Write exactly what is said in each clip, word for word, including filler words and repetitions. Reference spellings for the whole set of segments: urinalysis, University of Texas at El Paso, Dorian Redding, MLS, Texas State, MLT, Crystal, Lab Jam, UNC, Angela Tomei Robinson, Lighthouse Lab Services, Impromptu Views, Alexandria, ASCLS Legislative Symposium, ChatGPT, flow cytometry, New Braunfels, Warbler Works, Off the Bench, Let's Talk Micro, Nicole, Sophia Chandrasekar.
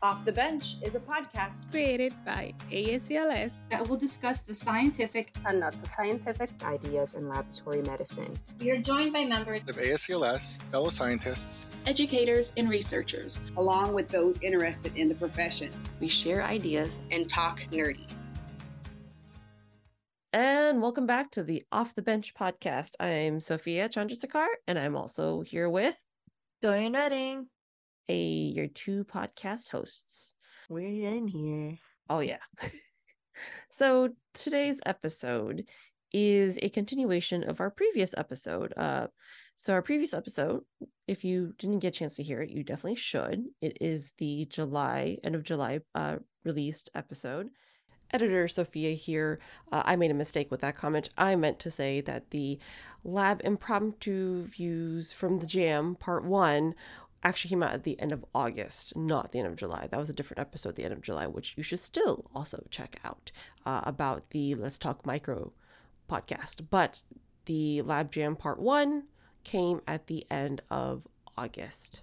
Off the Bench is a podcast created by A S C L S that will discuss the scientific and not so scientific ideas in laboratory medicine. We are joined by members of A S C L S, fellow scientists, educators, and researchers, along with those interested in the profession. We share ideas and talk nerdy. And welcome back to the Off the Bench podcast. I'm Sophia Chandrasekar, and I'm also here with Dorian Redding, a your two podcast hosts. We're in here. Oh, yeah. So today's episode is a continuation of our previous episode. Uh, so our previous episode, if you didn't get a chance to hear it, you definitely should. It is the July, end of July uh, released episode. Editor Sophia here. Uh, I made a mistake with that comment. I meant to say that the Lab Impromptu Views from the Jam Part one actually came out at the end of August, not the end of July. That was a different episode at the end of July, which you should still also check out uh, about the Let's Talk Micro podcast. But the Lab Jam Part one came at the end of August.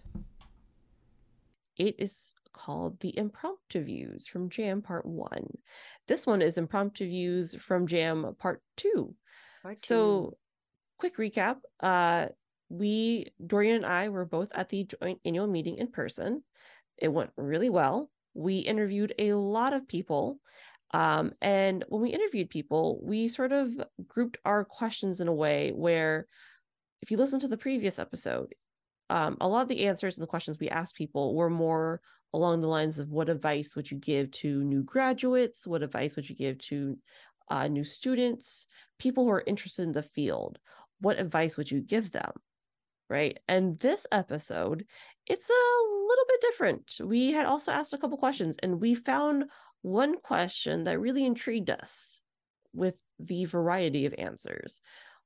It is called the Impromptu Views from Jam Part one. This one is Impromptu Views from Jam Part two. Part two. So, quick recap. Uh, we, Dorian and I, were both at the joint annual meeting in person. It went really well. We interviewed a lot of people. Um, and when we interviewed people, we sort of grouped our questions in a way where, if you listen to the previous episode, Um, a lot of the answers and the questions we asked people were more along the lines of what advice would you give to new graduates? What advice would you give to uh, new students, people who are interested in the field? What advice would you give them, right? And this episode, it's a little bit different. We had also asked a couple questions, and we found one question that really intrigued us with the variety of answers.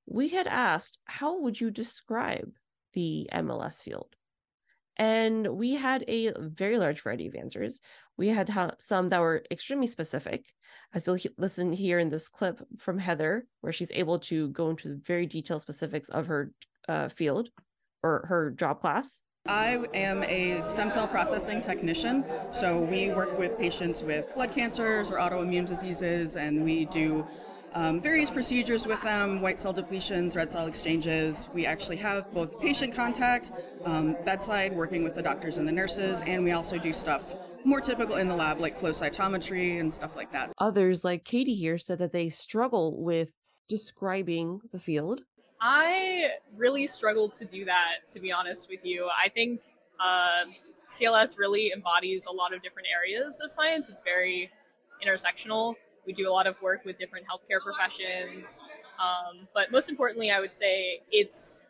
We had asked, how would you describe the M L S field? And we had a very large variety of answers. We had ha- some that were extremely specific, as you'll he- listen here in this clip from Heather, where she's able to go into the very detailed specifics of her uh, field or her job class. I am a stem cell processing technician, so we work with patients with blood cancers or autoimmune diseases, and we do Um, various procedures with them, white cell depletions, red cell exchanges. We actually have both patient contact, um, bedside, working with the doctors and the nurses, and we also do stuff more typical in the lab, like flow cytometry and stuff like that. Others, like Katie here, said that they struggle with describing the field. I really struggled to do that, to be honest with you. I think uh, C L S really embodies a lot of different areas of science. It's very intersectional. We do a lot of work with different healthcare professions, um, but most importantly, I would say it's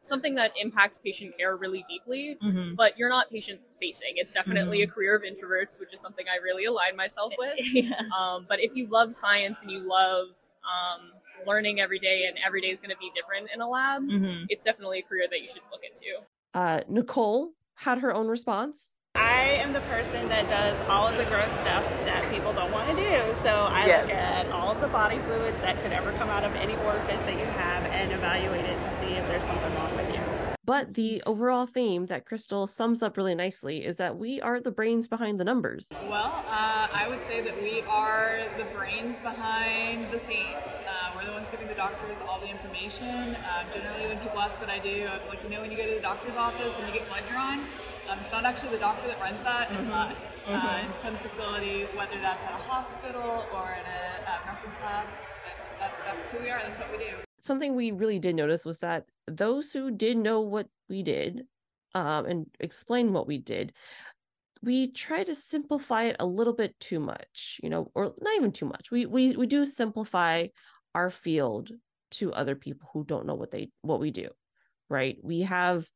something that impacts patient care really deeply, mm-hmm. but you're not patient-facing. It's definitely mm-hmm. a career of introverts, which is something I really align myself with. yeah. um, but if you love science and you love um, learning every day, and every day is going to be different in a lab, mm-hmm. it's definitely a career that you should look into. Uh, Nicole had her own response. I am the person that does all of the gross stuff that people don't want to do. So I yes. look at all of the body fluids that could ever come out of any orifice that you have and evaluate it to see if there's something wrong with you. But the overall theme that Crystal sums up really nicely is that we are the brains behind the numbers. Well, uh, I would say that we are the brains behind the scenes. Uh, we're the ones giving the doctors all the information. Uh, generally, when people ask what I do, I'm like, you know, when you go to the doctor's office and you get blood drawn, um, it's not actually the doctor that runs that, it's mm-hmm. us. Mm-hmm. Uh, in some facility, whether that's at a hospital or in a uh, reference lab, that, that, that's who we are, that's what we do. Something we really did notice was that those who did know what we did um, and explain what we did, we try to simplify it a little bit too much, you know, or not even too much. We we we do simplify our field to other people who don't know what they what we do, right? We have,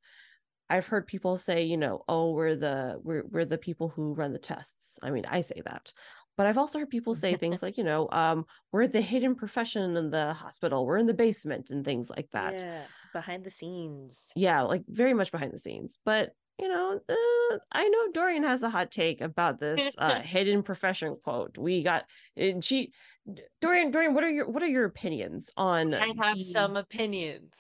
I've heard people say, you know, oh, we're the we're we're the people who run the tests. I mean, I say that. But I've also heard people say things like, you know, um, we're the hidden profession in the hospital. We're in the basement and things like that. Yeah, behind the scenes. Yeah, like very much behind the scenes. But, you know, uh, I know Dorian has a hot take about this uh, hidden profession quote. We got and she, Dorian, Dorian, what are your what are your opinions on? I have some opinions.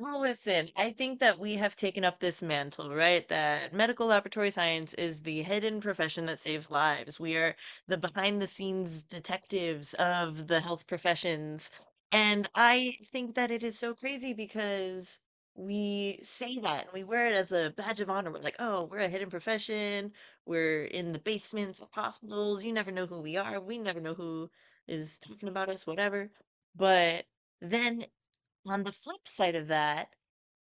Well, listen, I think that we have taken up this mantle, right? That medical laboratory science is the hidden profession that saves lives. We are the behind the scenes detectives of the health professions. And I think that it is so crazy because we say that and we wear it as a badge of honor. We're like, oh, we're a hidden profession. We're in the basements of hospitals. You never know who we are. We never know who is talking about us, whatever. But then on the flip side of that,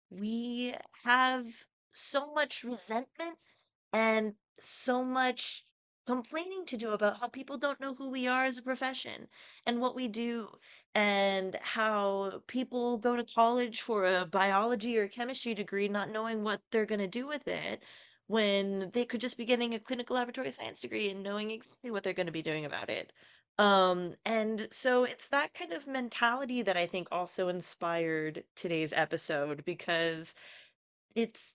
we have so much resentment and so much complaining to do about how people don't know who we are as a profession and what we do, and how people go to college for a biology or chemistry degree not knowing what they're going to do with it when they could just be getting a clinical laboratory science degree and knowing exactly what they're going to be doing about it. Um, and so it's that kind of mentality that I think also inspired today's episode, because it's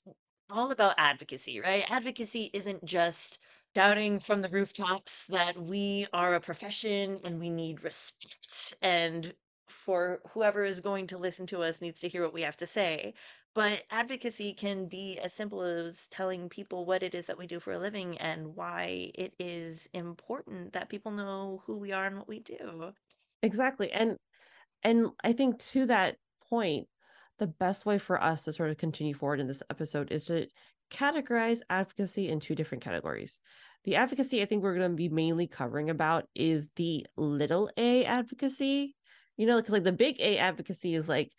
all about advocacy, right? Advocacy isn't just shouting from the rooftops that we are a profession and we need respect, and for whoever is going to listen to us needs to hear what we have to say. But advocacy can be as simple as telling people what it is that we do for a living and why it is important that people know who we are and what we do. Exactly. And and I think to that point, the best way for us to sort of continue forward in this episode is to categorize advocacy in two different categories. The advocacy I think we're going to be mainly covering about is the little a advocacy, you know, because like the big A advocacy is like,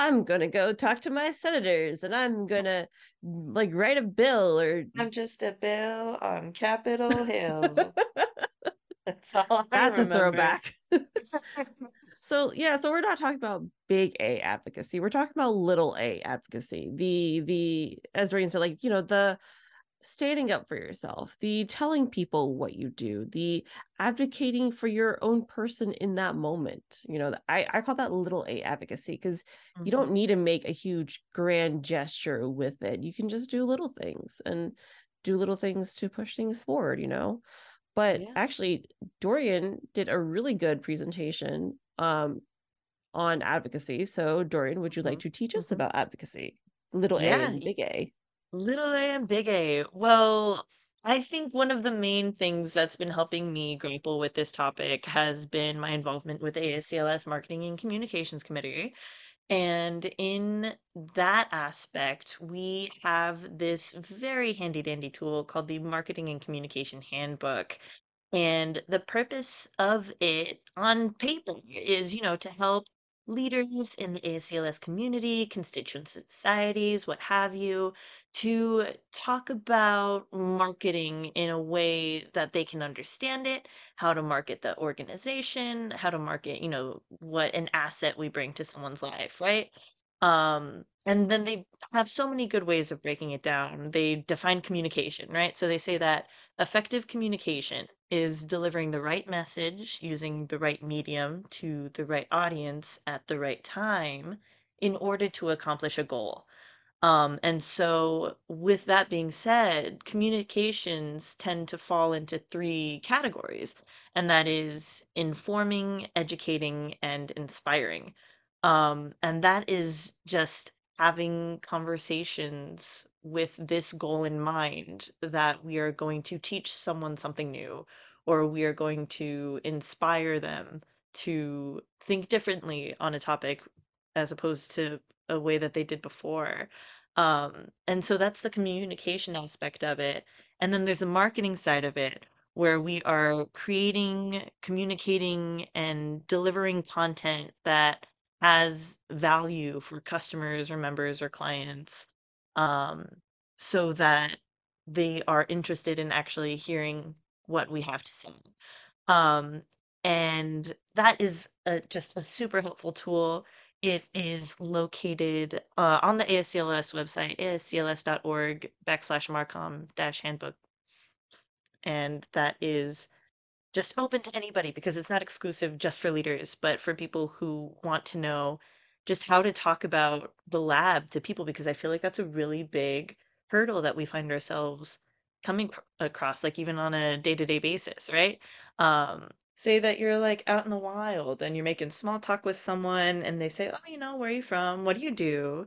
I'm going to go talk to my senators and I'm going to like write a bill, or I'm just a bill on Capitol Hill. That's all I That's remember. A throwback. So yeah, so we're not talking about big A advocacy. We're talking about little a advocacy. The, the, as Rain said, like, you know, the standing up for yourself, the telling people what you do, the advocating for your own person in that moment. You know, I, I call that little a advocacy, because mm-hmm. you don't need to make a huge grand gesture with it. You can just do little things and do little things to push things forward, you know. But yeah. Actually, Dorian did a really good presentation um, on advocacy. So Dorian, would you mm-hmm. like to teach us mm-hmm. about advocacy? Little yeah. A and big A. Little A and big A. Well, I think one of the main things that's been helping me grapple with this topic has been my involvement with A S C L S Marketing and Communications Committee. And in that aspect, we have this very handy dandy tool called the Marketing and Communication Handbook. And the purpose of it on paper is, you know, to help leaders in the A S C L S community, constituent societies, what have you, to talk about marketing in a way that they can understand it, how to market the organization, how to market, you know, what an asset we bring to someone's life, right? Um, and then they have so many good ways of breaking it down. They define communication, right? So they say that effective communication is delivering the right message using the right medium to the right audience at the right time in order to accomplish a goal. Um, and so with that being said, communications tend to fall into three categories, and that is informing, educating, and inspiring. Um, and that is just having conversations with this goal in mind, that we are going to teach someone something new, or we are going to inspire them to think differently on a topic as opposed to a way that they did before. Um, and so that's the communication aspect of it. And then there's the marketing side of it, where we are creating, communicating, and delivering content that has value for customers or members or clients, um, so that they are interested in actually hearing what we have to say. Um, and that is a, just a super helpful tool. It is located uh, on the A S C L S website, ascls.org backslash marcom dash handbook. And that is just open to anybody, because it's not exclusive just for leaders, but for people who want to know just how to talk about the lab to people, because I feel like that's a really big hurdle that we find ourselves coming cr- across, like even on a day-to-day basis, right? Um, Say that you're like out in the wild and you're making small talk with someone and they say, "Oh, you know, where are you from? What do you do?"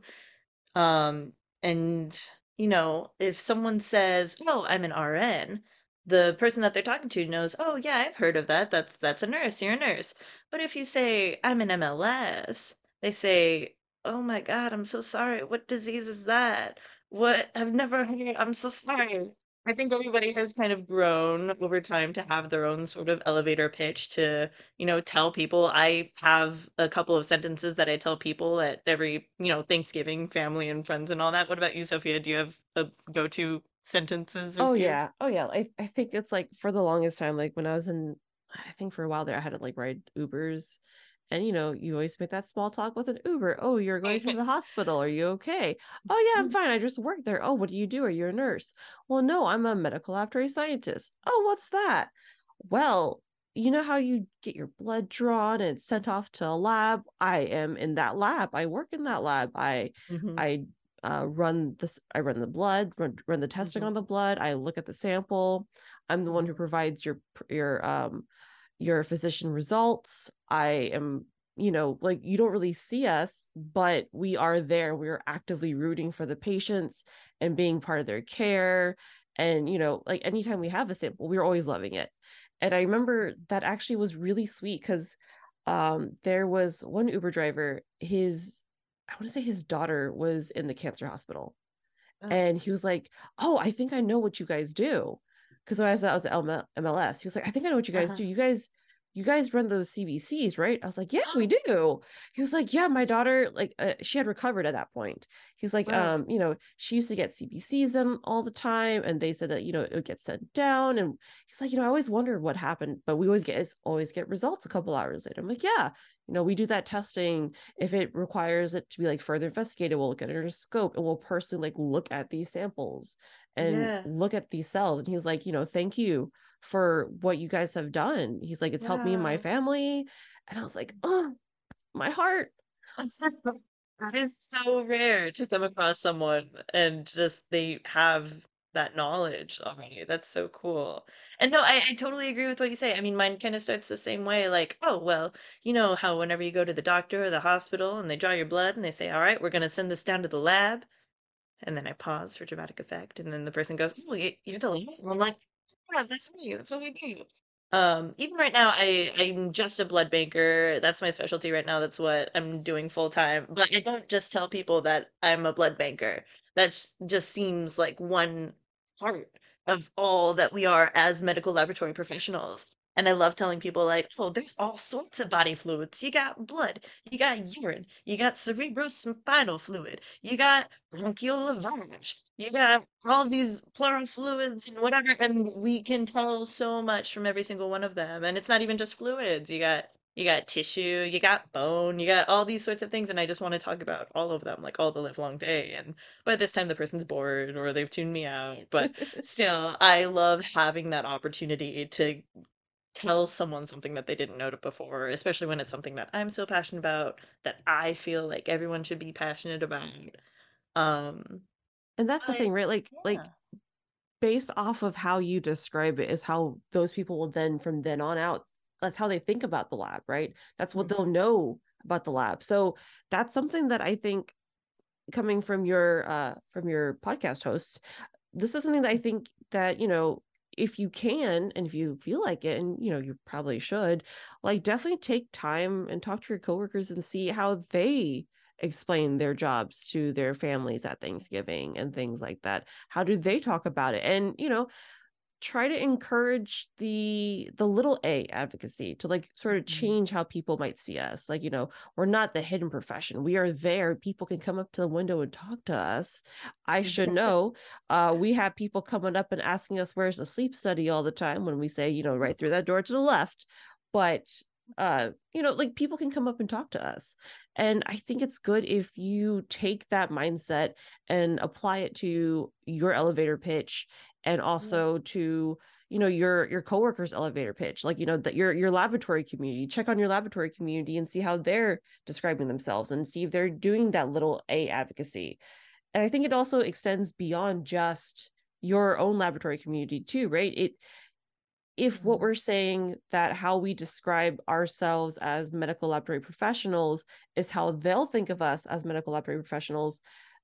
Um, and you know, if someone says, "Oh, I'm an R N," the person that they're talking to knows, "Oh, yeah, I've heard of that. That's that's a nurse. You're a nurse." But if you say, "I'm an M L S," they say, "Oh my God, I'm so sorry. What disease is that? What? I've never heard. I'm so sorry." I think everybody has kind of grown over time to have their own sort of elevator pitch to, you know, tell people. I have a couple of sentences that I tell people at every, you know, Thanksgiving, family and friends and all that. What about you, Sophia? Do you have a go-to sentences? Or Oh few? yeah. Oh yeah. I, I think it's like for the longest time, like when I was in, I think for a while there, I had to like ride Ubers, and you know, you always make that small talk with an Uber. "Oh, you're going to the hospital. Are you okay?" "Oh yeah, I'm fine. I just work there." "Oh, what do you do? Are you a nurse?" "Well, no, I'm a medical laboratory scientist." "Oh, what's that?" "Well, you know how you get your blood drawn and sent off to a lab? I am in that lab. I work in that lab. I, mm-hmm. I, uh, run this, I run the blood, run, run the testing mm-hmm. on the blood. I look at the sample. I'm the one who provides your, your, um, your physician results. I am, you know, like, you don't really see us, but we are there. We're actively rooting for the patients and being part of their care. And, you know, like anytime we have a sample, we're always loving it." And I remember that actually was really sweet because um, there was one Uber driver, his, I want to say his daughter was in the cancer hospital. Oh. And he was like, "Oh, I think I know what you guys do." Because when I was, I was at M L S, he was like, "I think I know what you guys uh-huh. do. You guys, you guys run those C V Cs, right?" I was like, "Yeah, we do." He was like, "Yeah, my daughter, like uh, she had recovered at that point." He was like, wow. um, you know, she used to get C V Cs done all the time. And they said that, you know, it would get sent down. And he's like, "You know, I always wonder what happened, but we always get, always get results a couple hours later." I'm like, "Yeah, you know, we do that testing. If it requires it to be like further investigated, we'll look at it under scope and we'll personally like look at these samples and yeah. look at these cells." And he's like, "You know, thank you for what you guys have done." He's like, "It's yeah. helped me and my family." And I was like, oh, my heart. That is so rare to come across someone and just they have that knowledge already. That's so cool. And no, I, I totally agree with what you say. I mean, mine kind of starts the same way. Like, "Oh, well, you know how whenever you go to the doctor or the hospital and they draw your blood and they say, all right, we're going to send this down to the lab." And then I pause for dramatic effect. And then the person goes, "Oh, you're the lab?" And I'm like, "Yeah, that's me. That's what we do." Um, even right now, I, I'm just a blood banker. That's my specialty right now. That's what I'm doing full time. But I don't just tell people that I'm a blood banker. That just seems like one part of all that we are as medical laboratory professionals. And I love telling people like, "Oh, there's all sorts of body fluids. You got blood, you got urine, you got cerebrospinal fluid, you got bronchial lavage, you got all these pleural fluids and whatever." And we can tell so much from every single one of them. And it's not even just fluids. You got you got tissue, you got bone, you got all these sorts of things. And I just want to talk about all of them, like all the live long day. And by this time the person's bored or they've tuned me out. But still, I love having that opportunity to tell someone something that they didn't know before, especially when it's something that I'm so passionate about, that I feel like everyone should be passionate about. Um, and that's but, the thing, right? Like, yeah. like based off of how you describe it is how those people will then, from then on out, that's how they think about the lab, right? That's what mm-hmm. they'll know about the lab. So that's something that I think coming from your, uh, from your podcast hosts, this is something that I think that, you know, if you can, and if you feel like it, and you know, you probably should, like definitely take time and talk to your coworkers and see how they explain their jobs to their families at Thanksgiving and things like that. How do they talk about it? And, you know, try to encourage the, the little A advocacy to like sort of change how people might see us. Like, you know, we're not the hidden profession. We are there. People can come up to the window and talk to us. I should know. Uh, we have people coming up and asking us, where's the sleep study all the time when we say, you know, right through that door to the left. But, uh, you know, like people can come up and talk to us. And I think it's good if you take that mindset and apply it to your elevator pitch and also yeah. to, you know, your, your coworkers' elevator pitch, like, you know, that your, your laboratory community, check on your laboratory community and see how they're describing themselves and see if they're doing that little A advocacy. And I think it also extends beyond just your own laboratory community too, right? It, if what we're saying that how we describe ourselves as medical laboratory professionals is how they'll think of us as medical laboratory professionals,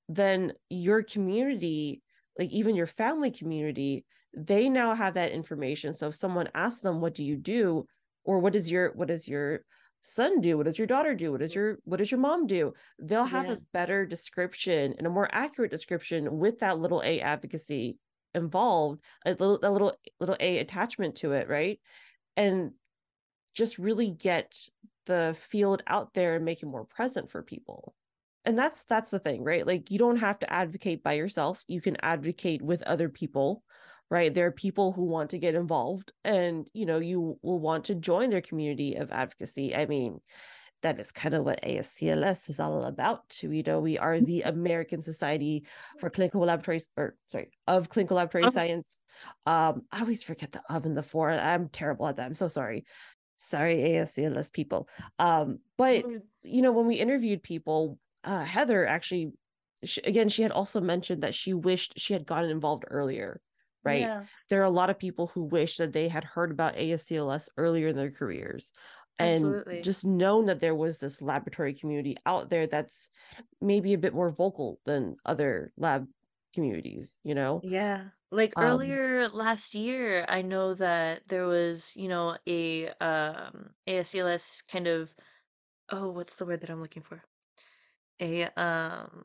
then your community, like even your family community, they now have that information. So if someone asks them, what do you do? Or what is your, what is your son do? What does your daughter do? What does your, what does your mom do? They'll have yeah. a better description and a more accurate description with that little A advocacy involved, a little, a little, little A attachment to it. Right. And just really get the field out there and make it more present for people. And that's, that's the thing, right? Like you don't have to advocate by yourself. You can advocate with other people, right? There are people who want to get involved and, you know, you will want to join their community of advocacy. I mean, that is kind of what A S C L S is all about too. You know, we are the American Society for Clinical Laboratory, or sorry, of Clinical Laboratory oh. Science. Um, I always forget the of and the for. I'm terrible at that. I'm so sorry. Sorry, A S C L S people. Um, but, you know, when we interviewed people, uh, Heather actually, she, again, she had also mentioned that she wished she had gotten involved earlier. Right. Yeah. There are a lot of people who wish that they had heard about A S C L S earlier in their careers and Absolutely. Just known that there was this laboratory community out there that's maybe a bit more vocal than other lab communities, you know? Yeah. Like um, earlier last year, I know that there was, you know, a um, A S C L S kind of, oh, what's the word that I'm looking for? A, um,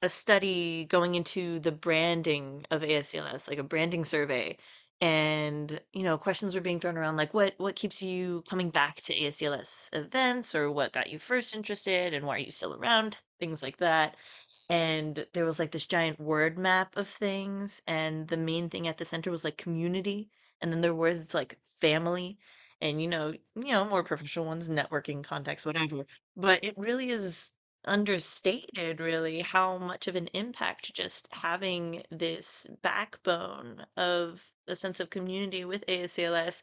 a study going into the branding of A S C L S, like a branding survey. And, you know, questions were being thrown around, like what, what keeps you coming back to A S C L S events, or what got you first interested, and why are you still around? Things like that. And there was like this giant word map of things. And the main thing at the center was like community. And then there was like family and, you know, you know, more professional ones, networking, contacts, whatever. But it really is understated really how much of an impact just having this backbone of a sense of community with A S C L S,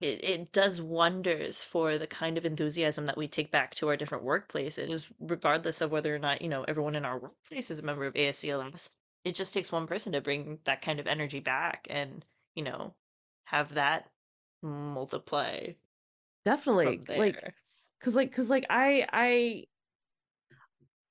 it, it does wonders for the kind of enthusiasm that we take back to our different workplaces, regardless of whether or not, you know, everyone in our workplace is a member of A S C L S. It just takes one person to bring that kind of energy back and, you know, have that multiply. Definitely. Like, cause like, cause like I, I,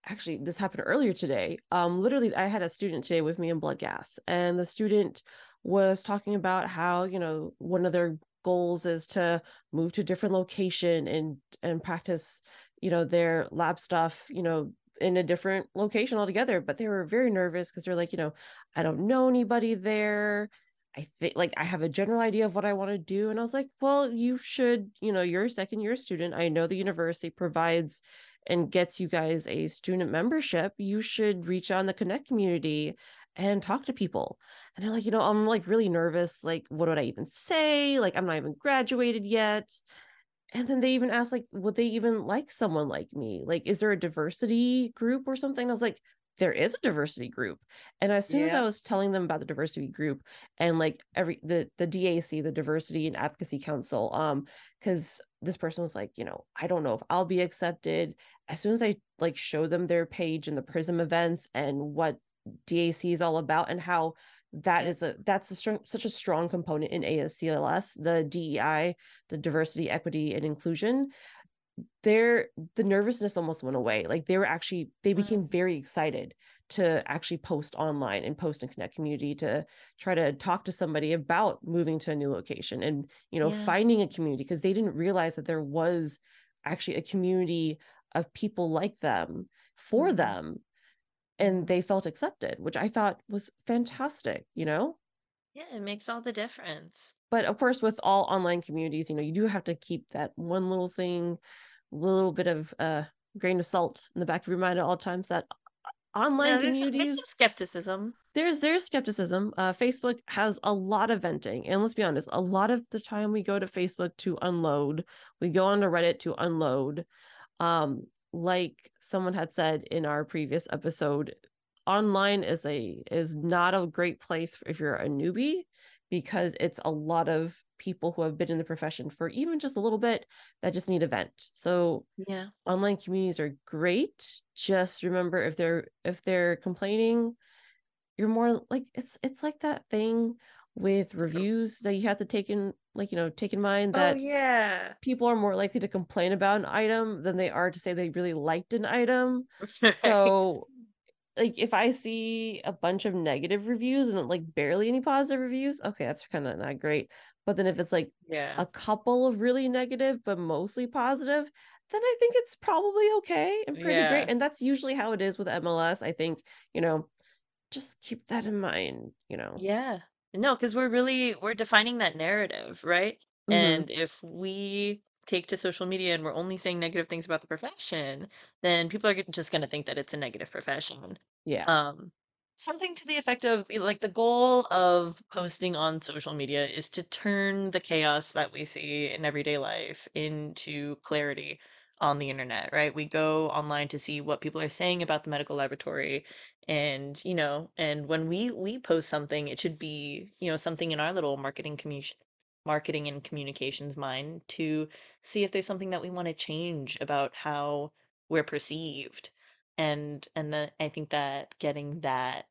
actually this happened earlier today. Um, literally I had a student today with me in blood gas, and the student was talking about how, you know, one of their goals is to move to a different location and, and practice, you know, their lab stuff, you know, in a different location altogether. But they were very nervous because they're like, you know, I don't know anybody there. I think like I have a general idea of what I want to do. And I was like, well, you should, you know, you're a second year student. I know the university provides and gets you guys a student membership. You should reach out in the Connect community and talk to people. And they're like, you know, I'm like really nervous. Like, what would I even say? Like, I'm not even graduated yet. And then they even asked, like, would they even like someone like me? Like, is there a diversity group or something? I was like, there is a diversity group. And as soon yeah. as I was telling them about the diversity group and like every, the, the D A C, the Diversity and Advocacy Council, um, cause this person was like, you know, I don't know if I'll be accepted. As soon as I like show them their page and the PRISM events and what D A C is all about and how that is a, that's a strong, such a strong component in A S C L S, the D E I, the diversity, equity, and inclusion, their the nervousness almost went away. Like they were actually, they became very excited to actually post online and post in Connect community to try to talk to somebody about moving to a new location and, you know, yeah. finding a community, because they didn't realize that there was actually a community of people like them for mm-hmm. them. And they felt accepted, which I thought was fantastic, you know? Yeah, it makes all the difference. But of course, with all online communities, you know, you do have to keep that one little thing, little bit of a uh, grain of salt in the back of your mind at all times that online yeah, there's, communities, there's some skepticism. There's there's skepticism. Uh, Facebook has a lot of venting. And let's be honest, a lot of the time we go to Facebook to unload. We go onto Reddit to unload. Um, like someone had said in our previous episode, online is a is not a great place if you're a newbie, because it's a lot of people who have been in the profession for even just a little bit that just need a vent. So yeah, online communities are great. Just remember, if they're if they're complaining, you're more like it's it's like that thing with reviews that you have to take in, like, you know, take in mind that oh, yeah. people are more likely to complain about an item than they are to say they really liked an item. Okay. So like if I see a bunch of negative reviews and like barely any positive reviews, okay, that's kind of not great. But then if it's like yeah. a couple of really negative but mostly positive, then I think it's probably okay and pretty yeah. great. And that's usually how it is with M L S. I think, you know, just keep that in mind, you know. Yeah. No, because we're really, we're defining that narrative, right? Mm-hmm. And if we take to social media and we're only saying negative things about the profession, then people are just going to think that it's a negative profession. Yeah. Um, something to the effect of, like, the goal of posting on social media is to turn the chaos that we see in everyday life into clarity on the internet, right? We go online to see what people are saying about the medical laboratory. And, you know, and when we, we post something, it should be, you know, something in our little marketing community, marketing and communications mind to see if there's something that we want to change about how we're perceived. And, and then I think that getting that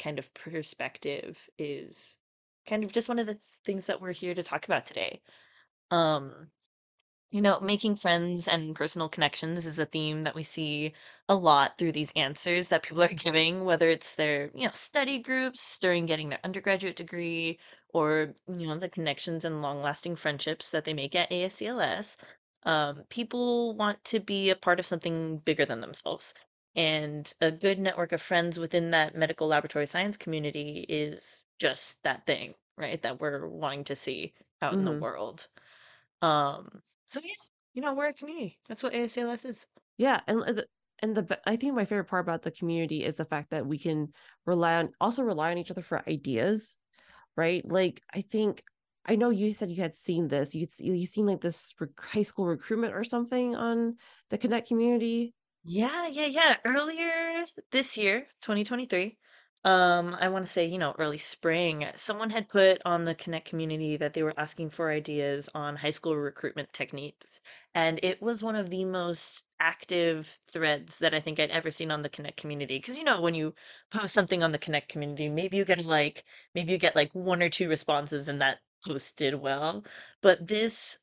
kind of perspective is kind of just one of the things that we're here to talk about today. Um, You know, making friends and personal connections is a theme that we see a lot through these answers that people are giving, whether it's their, you know, study groups during getting their undergraduate degree or, you know, the connections and long-lasting friendships that they make at A S C L S. Um, people want to be a part of something bigger than themselves. And a good network of friends within that medical laboratory science community is just that thing, right, that we're wanting to see out mm-hmm. in the world. Um, So yeah, you know, we're a community. That's what A S C L S is. Yeah, and and the I think my favorite part about the community is the fact that we can rely on also rely on each other for ideas, right? Like I think I know you said you had seen this. You you seen like this high school recruitment or something on the Connect community. Yeah, yeah, yeah. Earlier this year, twenty twenty-three. Um, I want to say, you know, early spring, someone had put on the Connect community that they were asking for ideas on high school recruitment techniques. And it was one of the most active threads that I think I'd ever seen on the Connect community. Because, you know, when you post something on the Connect community, maybe you get like, maybe you get like one or two responses and that post did well. But this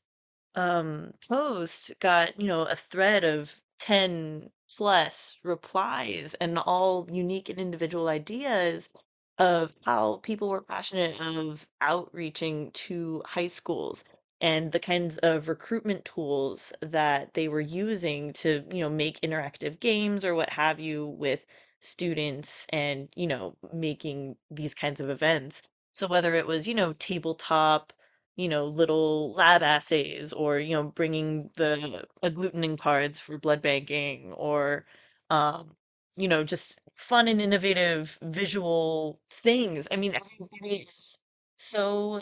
um, post got, you know, a thread of ten plus replies and all unique and individual ideas of how people were passionate of outreaching to high schools and the kinds of recruitment tools that they were using to, you know, make interactive games or what have you with students and, you know, making these kinds of events. So whether it was, you know, tabletop, you know, little lab assays or, you know, bringing the agglutinin cards for blood banking or, um, you know, just fun and innovative visual things. I mean, everybody's so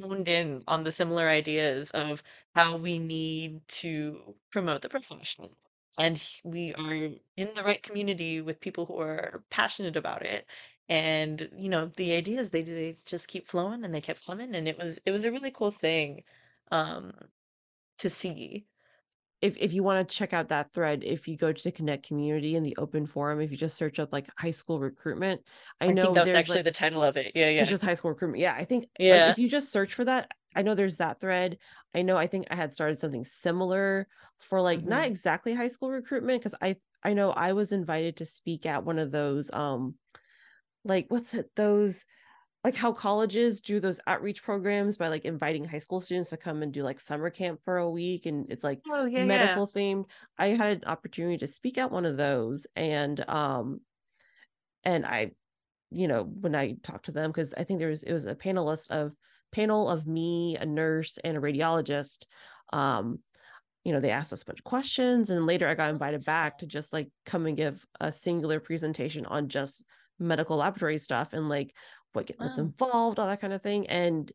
honed in on the similar ideas of how we need to promote the profession. And we are in the right community with people who are passionate about it. And, you know, the ideas, they they just keep flowing and they kept coming. And it was it was a really cool thing um, to see. If if you want to check out that thread, if you go to the Connect community in the open forum, if you just search up like high school recruitment, I, I know think that was actually like, the title of it. Yeah, yeah. It's just high school recruitment. Yeah, I think yeah. Like, if you just search for that, I know there's that thread. I know I think I had started something similar for like mm-hmm. not exactly high school recruitment because I I know I was invited to speak at one of those um like what's it those like how colleges do those outreach programs by like inviting high school students to come and do like summer camp for a week. And it's like oh, yeah, medical yeah. themed. I had an opportunity to speak at one of those. And, um, and I, you know, when I talked to them, cause I think there was, it was a panelist of panel of me, a nurse and a radiologist. Um, you know, they asked us a bunch of questions and later I got invited back to just like come and give a singular presentation on just medical laboratory stuff and like, what what's involved, all that kind of thing. And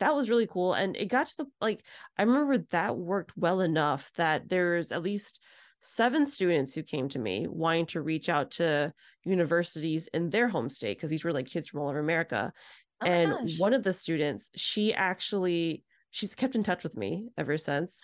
that was really cool. And it got to the, like, I remember that worked well enough that there's at least seven students who came to me wanting to reach out to universities in their home state, because these were like kids from all over America. Oh and gosh. One of the students, she actually, she's kept in touch with me ever since.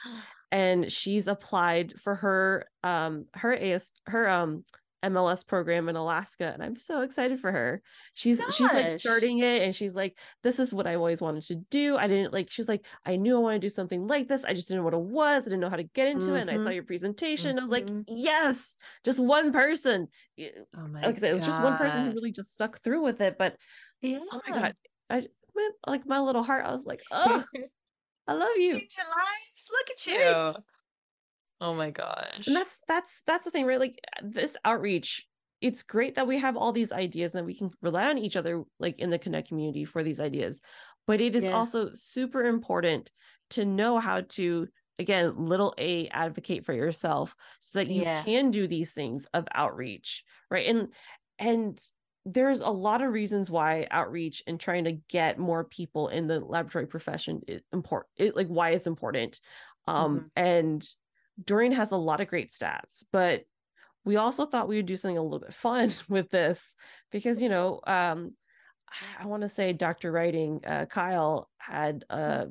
And she's applied for her, um, her AS, her, um, M L S program in Alaska, and I'm so excited for her. She's Gosh. she's like starting it, and she's like, this is what I always wanted to do. I didn't like she's like I knew I wanted to do something like this, I just didn't know what it was, I didn't know how to get into mm-hmm. it, and I saw your presentation, mm-hmm. I was like, yes, just one person oh my like, it was just one person who really just stuck through with it. But yeah. oh my god, I my, like my little heart, I was like, oh, I love you. Change your lives, look at you, right? Oh my gosh. And that's, that's, that's the thing, right? Like this outreach, it's great that we have all these ideas and we can rely on each other, like in the Connect community for these ideas, but it is yeah. also super important to know how to, again, little a advocate for yourself so that you yeah. can do these things of outreach. Right. And, and there's a lot of reasons why outreach and trying to get more people in the laboratory profession is important. It, like why it's important. Um, mm-hmm. and Dorian has a lot of great stats, but we also thought we would do something a little bit fun with this because, you know, um, I want to say Doctor Redding, uh, Kyle had, uh,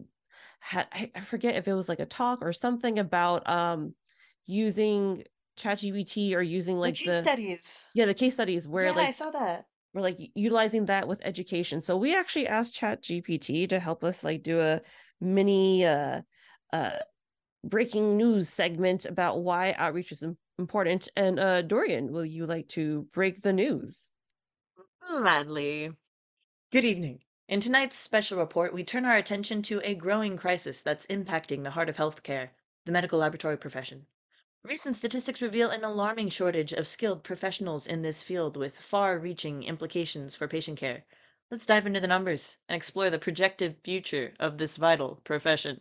had, I forget if it was like a talk or something about um, using ChatGPT or using like the case the, studies. Yeah, the case studies where yeah, like, I saw that. We're like utilizing that with education. So we actually asked ChatGPT to help us like do a mini, uh, uh, breaking news segment about why outreach is important. And uh Dorian, will you like to break the news? Gladly. Good evening. In tonight's special report, we turn our attention to a growing crisis that's impacting the heart of healthcare, the medical laboratory profession. Recent statistics reveal an alarming shortage of skilled professionals in this field with far-reaching implications for patient care. Let's dive into the numbers and explore the projected future of this vital profession.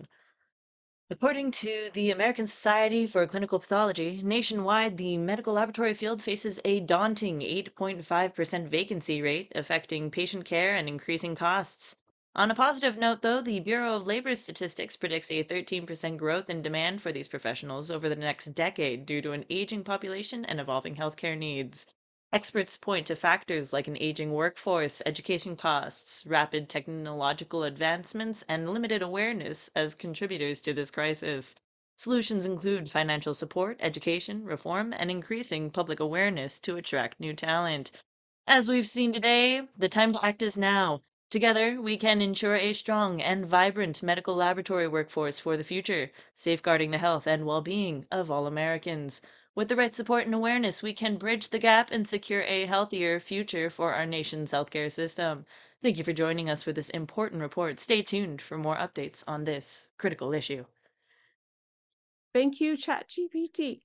According to the American Society for Clinical Pathology, nationwide, the medical laboratory field faces a daunting eight point five percent vacancy rate, affecting patient care and increasing costs. On a positive note, though, the Bureau of Labor Statistics predicts a thirteen percent growth in demand for these professionals over the next decade due to an aging population and evolving healthcare needs. Experts point to factors like an aging workforce, education costs, rapid technological advancements, and limited awareness as contributors to this crisis. Solutions include financial support, education, reform, and increasing public awareness to attract new talent. As we've seen today, the time to act is now. Together, we can ensure a strong and vibrant medical laboratory workforce for the future, safeguarding the health and well-being of all Americans. With the right support and awareness, we can bridge the gap and secure a healthier future for our nation's healthcare system. Thank you for joining us for this important report. Stay tuned for more updates on this critical issue. Thank you, ChatGPT.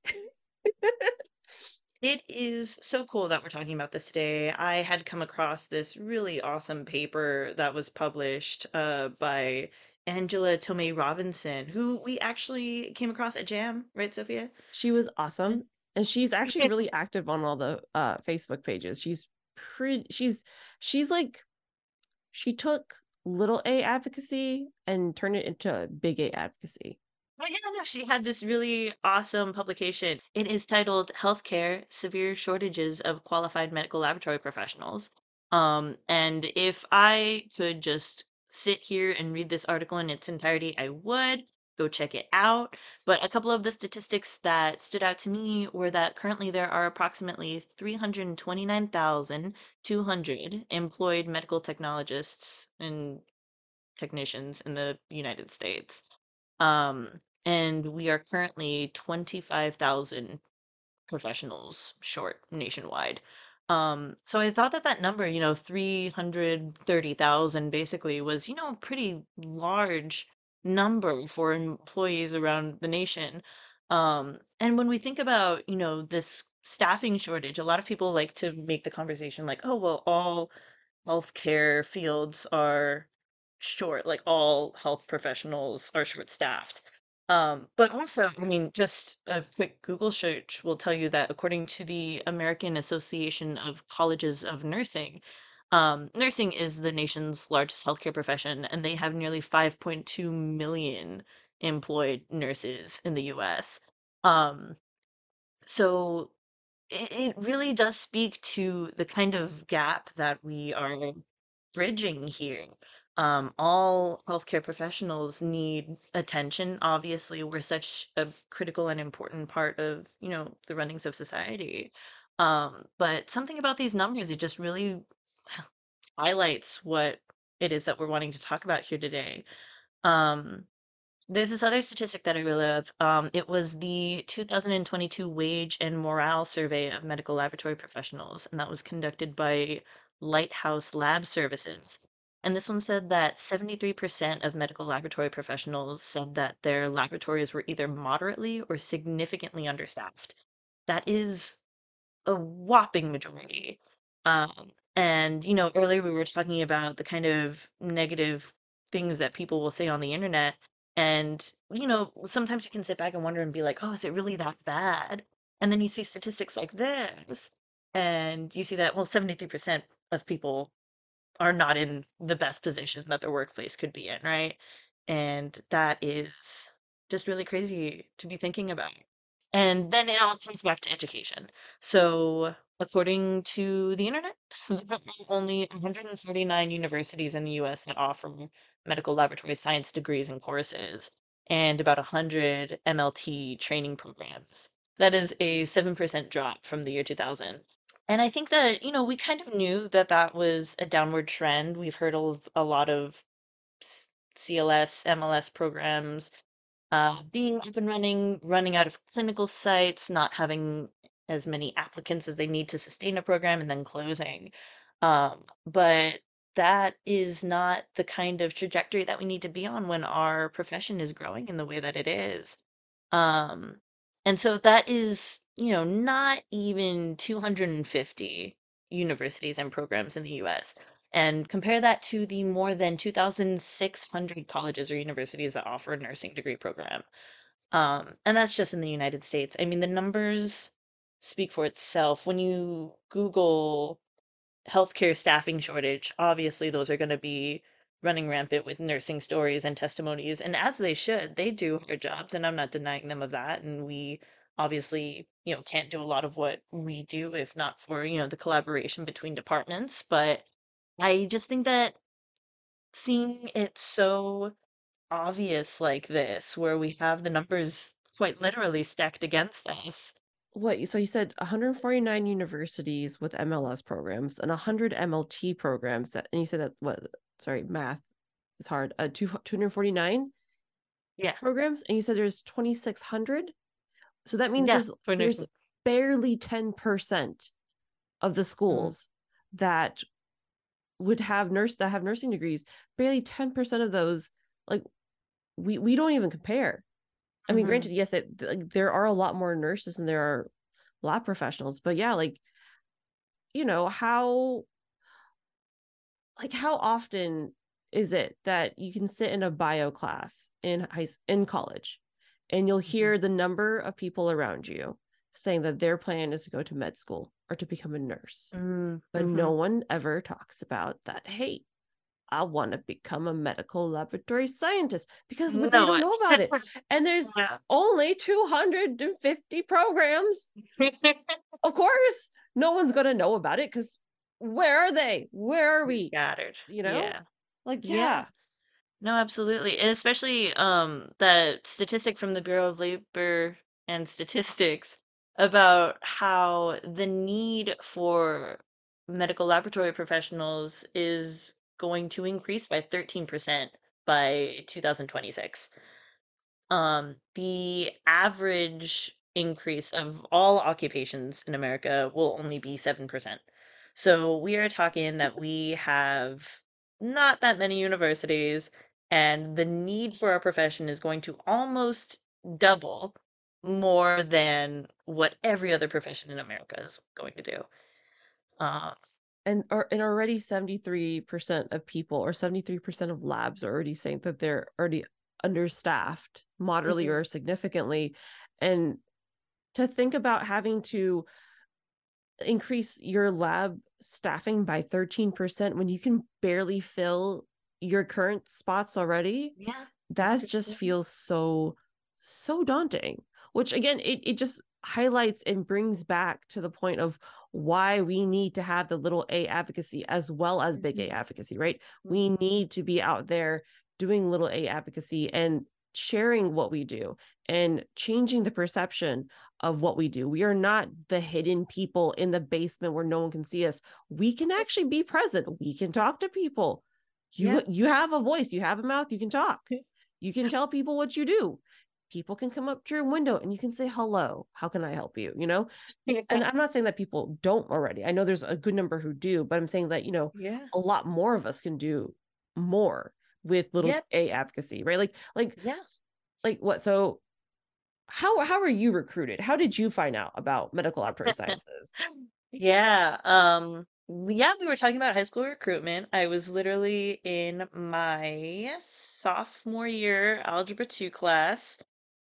It is so cool that we're talking about this today. I had come across this really awesome paper that was published uh, by Angela Tomei Robinson, who we actually came across at Jam, right, Sophia? She was awesome, and she's actually really active on all the uh Facebook pages. She's pretty. She's she's like she took little A advocacy and turned it into big A advocacy. Well, yeah, no, she had this really awesome publication. It is titled "Healthcare: Severe Shortages of Qualified Medical Laboratory Professionals." Um, and if I could just sit here and read this article in its entirety, I would go check it out. But a couple of the statistics that stood out to me were that currently there are approximately three hundred twenty-nine thousand two hundred employed medical technologists and technicians in the United States. Um, and we are currently twenty-five thousand professionals short nationwide. Um, so I thought that that number, you know, three hundred thirty thousand basically was, you know, a pretty large number for employees around the nation. Um, and when we think about, you know, this staffing shortage, a lot of people like to make the conversation like, oh, well, all healthcare fields are short, like all health professionals are short-staffed. Um, but also, I mean, just a quick Google search will tell you that according to the American Association of Colleges of Nursing, um, nursing is the nation's largest healthcare profession, and they have nearly five point two million employed nurses in the U S. Um, so it, it really does speak to the kind of gap that we are bridging here. Um, all healthcare professionals need attention. Obviously, we're such a critical and important part of, you know, the runnings of society. Um, but something about these numbers, it just really highlights what it is that we're wanting to talk about here today. Um, There's this other statistic that I really love. Um, it was the two thousand twenty-two Wage and Morale Survey of Medical Laboratory Professionals, and that was conducted by Lighthouse Lab Services. And this one said that seventy-three percent of medical laboratory professionals said that their laboratories were either moderately or significantly understaffed. That is a whopping majority. Um, and, you know, earlier we were talking about the kind of negative things that people will say on the internet. And, you know, sometimes you can sit back and wonder and be like, oh, is it really that bad? And then you see statistics like this, and you see that, well, seventy-three percent of people are not in the best position that their workplace could be in, right? And that is just really crazy to be thinking about. And then it all comes back to education. So, according to the internet, there are only one hundred forty-nine universities in the U S that offer medical laboratory science degrees and courses, and about one hundred M L T training programs. That is a seven percent drop from the year two thousand. And I think that, you know, we kind of knew that that was a downward trend. We've heard of a lot of s- C L S, M L S programs uh, being up and running, running out of clinical sites, not having as many applicants as they need to sustain a program, and then closing. Um, but that is not the kind of trajectory that we need to be on when our profession is growing in the way that it is. Um, and so that is, you know, not even two hundred fifty universities and programs in the U S. And compare that to the more than two thousand six hundred colleges or universities that offer a nursing degree program. Um, and that's just in the United States. I mean, the numbers speak for itself. When you Google healthcare staffing shortage, obviously those are going to be running rampant with nursing stories and testimonies. And as they should, they do their jobs, and I'm not denying them of that. And we obviously, you know, can't do a lot of what we do if not for, you know, the collaboration between departments. But I just think that seeing it so obvious like this, where we have the numbers quite literally stacked against us. What, so you said one hundred forty-nine universities with M L S programs and one hundred M L T programs that, and you said that, what, sorry, math is hard, uh, two, two hundred forty-nine yeah. programs, and you said there's twenty-six hundred. So that means yeah, there's, there's barely ten percent of the schools mm. that would have nurse that have nursing degrees, barely ten percent of those. Like we, we don't even compare. I mean, mm-hmm. granted, yes, it, like, there are a lot more nurses and there are lab professionals, but yeah, like, you know, how, like, how often is it that you can sit in a bio class in high, in college, and you'll hear mm-hmm. the number of people around you saying that their plan is to go to med school or to become a nurse, mm-hmm. but no one ever talks about that. Hey, I want to become a medical laboratory scientist, because no, they don't know about it. And there's yeah. only two hundred fifty programs. Of course, no one's going to know about it, because where are they? Where are we? Scattered. You know? Yeah. Like, yeah. yeah. No, absolutely. And especially um, the statistic from the Bureau of Labor and Statistics about how the need for medical laboratory professionals is going to increase by thirteen percent by twenty twenty-six. Um, the average increase of all occupations in America will only be seven percent. So we are talking that we have not that many universities, and the need for our profession is going to almost double more than what every other profession in America is going to do. Uh, And or and already seventy-three percent of people, or seventy-three percent of labs, are already saying that they're already understaffed moderately mm-hmm. or significantly. And to think about having to increase your lab staffing by thirteen percent when you can barely fill your current spots already, yeah, that just good. feels so, so daunting. Which again, it it just highlights and brings back to the point of why we need to have the little A advocacy as well as big A advocacy, right? We need to be out there doing little A advocacy and sharing what we do and changing the perception of what we do. We are not the hidden people in the basement where no one can see us. We can actually be present. We can talk to people. You, yeah. you have a voice, you have a mouth, you can talk. You can tell people what you do. People can come up to your window and you can say, hello, how can I help you? You know, yeah. and I'm not saying that people don't already. I know there's a good number who do, but I'm saying that, you know, yeah. a lot more of us can do more with little yeah. A advocacy, right? Like, like, yes. like what? So how, how are you recruited? How did you find out about medical laboratory sciences? Yeah. Um, yeah, we were talking about high school recruitment. I was literally in my sophomore year algebra two class.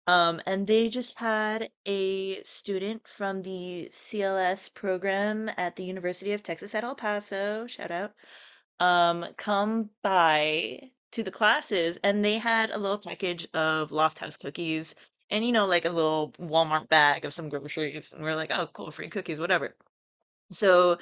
Um, and they just had a student from the C L S program at the University of Texas at El Paso, shout out, um, come by to the classes, and they had a little package of Loft House cookies and, you know, like a little Walmart bag of some groceries. And we're like, oh, cool, free cookies, whatever. So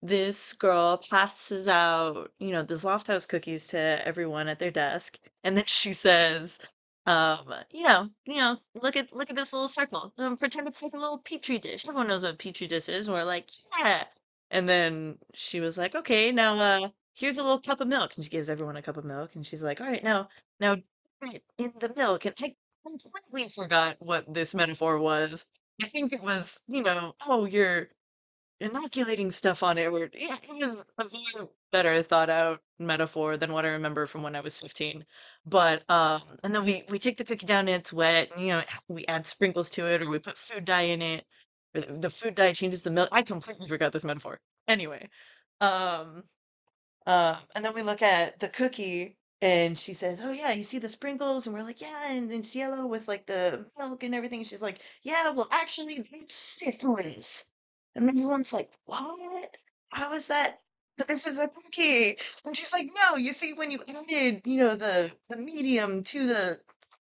this girl passes out, you know, this Loft House cookies to everyone at their desk. And then she says, um, you know, you know, look at, look at this little circle. Um, pretend it's like a little Petri dish. Everyone knows what a Petri dish is. And we're like, yeah. And then she was like, okay, now, uh, here's a little cup of milk. And she gives everyone a cup of milk. And she's like, all right, now, now dip it in the milk. And I completely forgot what this metaphor was. I think it was, you know, oh, you're inoculating stuff on it. We're, yeah, it was a very better thought out metaphor than what I remember from when I was fifteen. But um, and then we we take the cookie down and it's wet, and you know, we add sprinkles to it, or we put food dye in it. Or the food dye changes the milk. I completely forgot this metaphor. Anyway, um, uh, and then we look at the cookie, and she says, "Oh yeah, you see the sprinkles?" And we're like, "Yeah," and it's yellow with like the milk and everything. And she's like, "Yeah, well, actually, it's syphilis." And everyone's like, what? How is that? But this is a cookie. And she's like, no, you see, when you added, you know, the, the medium to the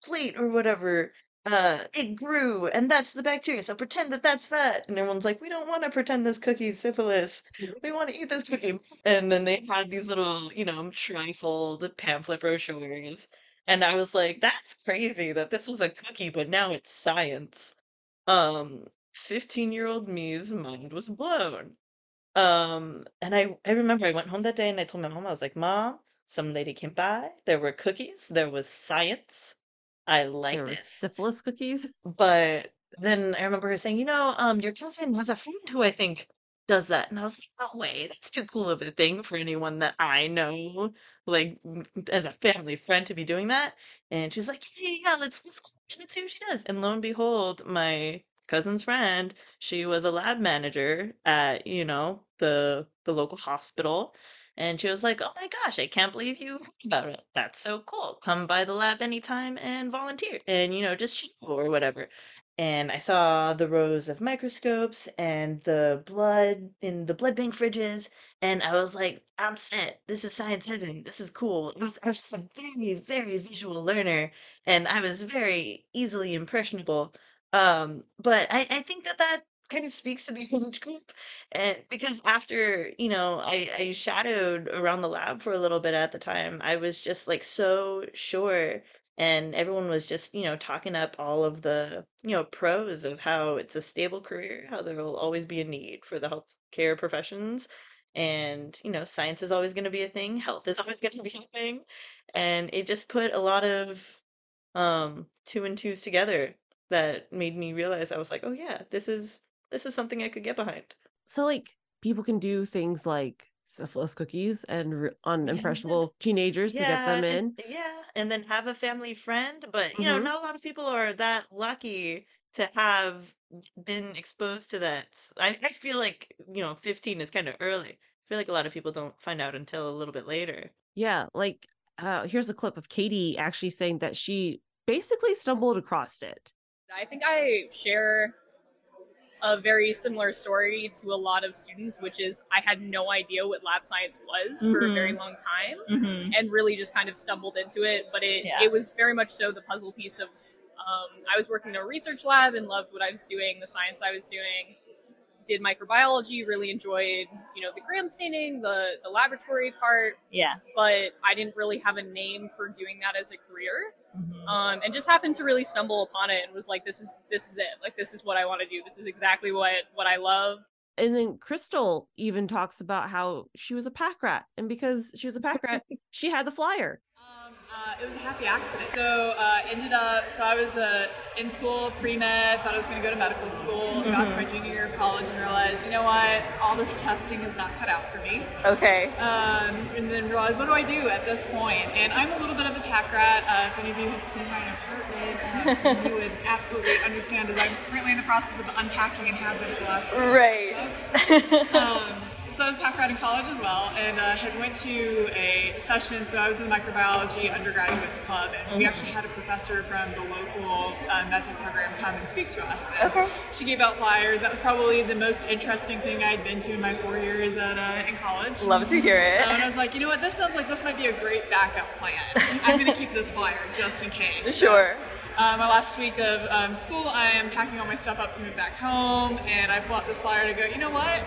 plate or whatever, uh, it grew, and that's the bacteria. So pretend that that's that. And everyone's like, we don't want to pretend this cookie's syphilis. We want to eat this cookie. And then they had these little, you know, trifold pamphlet brochures. And I was like, that's crazy that this was a cookie, but now it's science. Um... fifteen-year-old me's mind was blown. Um, and I, I remember I went home that day and I told my mom, I was like, Mom, some lady came by. There were cookies. There was science. I like this. There were syphilis cookies. But then I remember her saying, you know, um, your cousin has a friend who I think does that. And I was like, no way. That's too cool of a thing for anyone that I know, like, as a family friend to be doing that. And she's like, yeah, yeah, let's, let's, let's see what she does. And lo and behold, my cousin's friend, she was a lab manager at, you know, the the local hospital, and she was like, oh my gosh, I can't believe you heard about it. That's so cool. Come by the lab anytime and volunteer and, you know, just shoot or whatever. And I saw the rows of microscopes and the blood in the blood bank fridges, and I was like, I'm set. This is science heaven. This is cool. It was, I was a very, very visual learner, and I was very easily impressionable. Um, but I, I think that that kind of speaks to the age group, and because after, you know, I, I shadowed around the lab for a little bit at the time, I was just like so sure, and everyone was just, you know, talking up all of the, you know, pros of how it's a stable career, how there will always be a need for the healthcare professions, and, you know, science is always going to be a thing, health is always going to be a thing, and it just put a lot of um two and twos together. That made me realize, I was like, oh yeah, this is this is something I could get behind. So like, people can do things like syphilis cookies and unimpressionable yeah. teenagers yeah, to get them in. And, yeah, and then have a family friend. But you mm-hmm. know, not a lot of people are that lucky to have been exposed to that. I, I feel like, you know, fifteen is kind of early. I feel like a lot of people don't find out until a little bit later. Yeah, like uh, here's a clip of Katie actually saying that she basically stumbled across it. I think I share a very similar story to a lot of students, which is I had no idea what lab science was mm-hmm. for a very long time mm-hmm. and really just kind of stumbled into it. But it, yeah. it was very much so the puzzle piece of um, I was working in a research lab and loved what I was doing, the science I was doing. did microbiology, really enjoyed, you know, the gram staining, the, the laboratory part. Yeah. But I didn't really have a name for doing that as a career. Mm-hmm. Um, and just happened to really stumble upon it and was like, this is, this is it. Like, this is what I want to do. This is exactly what, what I love. And then Crystal even talks about how she was a pack rat. And because she was a pack rat, she had the flyer. Um, uh, it was a happy accident. So uh, ended up, so I was uh, in school, pre-med, thought I was going to go to medical school, mm-hmm. got to my junior year of college and realized, you know what, all this testing is not cut out for me. Okay. Um, and then realized, what do I do at this point? And I'm a little bit of a pack rat. Uh, if any of you have seen my apartment, uh, you would absolutely understand, as I'm currently in the process of unpacking and have been for the last right. months. Um, So I was pack rat in college as well, and uh, had went to a session. So I was in the microbiology undergraduates club, and mm-hmm. we actually had a professor from the local uh, med tech program come and speak to us. And okay. She gave out flyers. That was probably the most interesting thing I'd been to in my four years at uh, in college. Love to hear it. Um, and I was like, you know what? This sounds like this might be a great backup plan. I'm going to keep this flyer just in case. Sure. So, Uh, my last week of um, school, I am packing all my stuff up to move back home, and I pull out this flyer to go, you know what?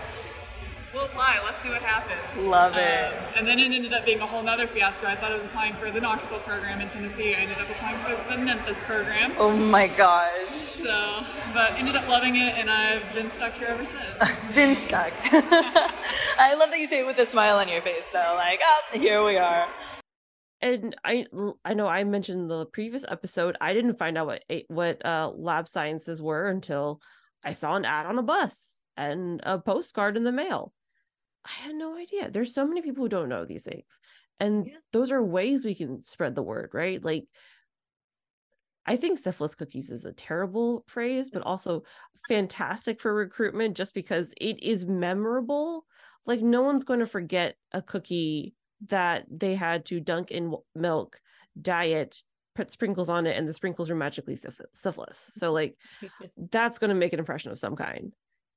We'll apply. Let's see what happens. Love it. Um, and then it ended up being a whole nother fiasco. I thought I was applying for the Knoxville program in Tennessee. I ended up applying for the Memphis program. Oh my gosh. So, but ended up loving it, and I've been stuck here ever since. I've been stuck. I love that you say it with a smile on your face, though. Like, oh, here we are. And I, I know I mentioned the previous episode. I didn't find out what what uh, lab sciences were until I saw an ad on a bus and a postcard in the mail. I had no idea. There's so many people who don't know these things. And yeah. Those are ways we can spread the word, right? Like, I think syphilis cookies is a terrible phrase, but also fantastic for recruitment just because it is memorable. Like, no one's going to forget a cookie that they had to dunk in milk, dye it, put sprinkles on it, and the sprinkles are magically syphilis. So, like, that's going to make an impression of some kind.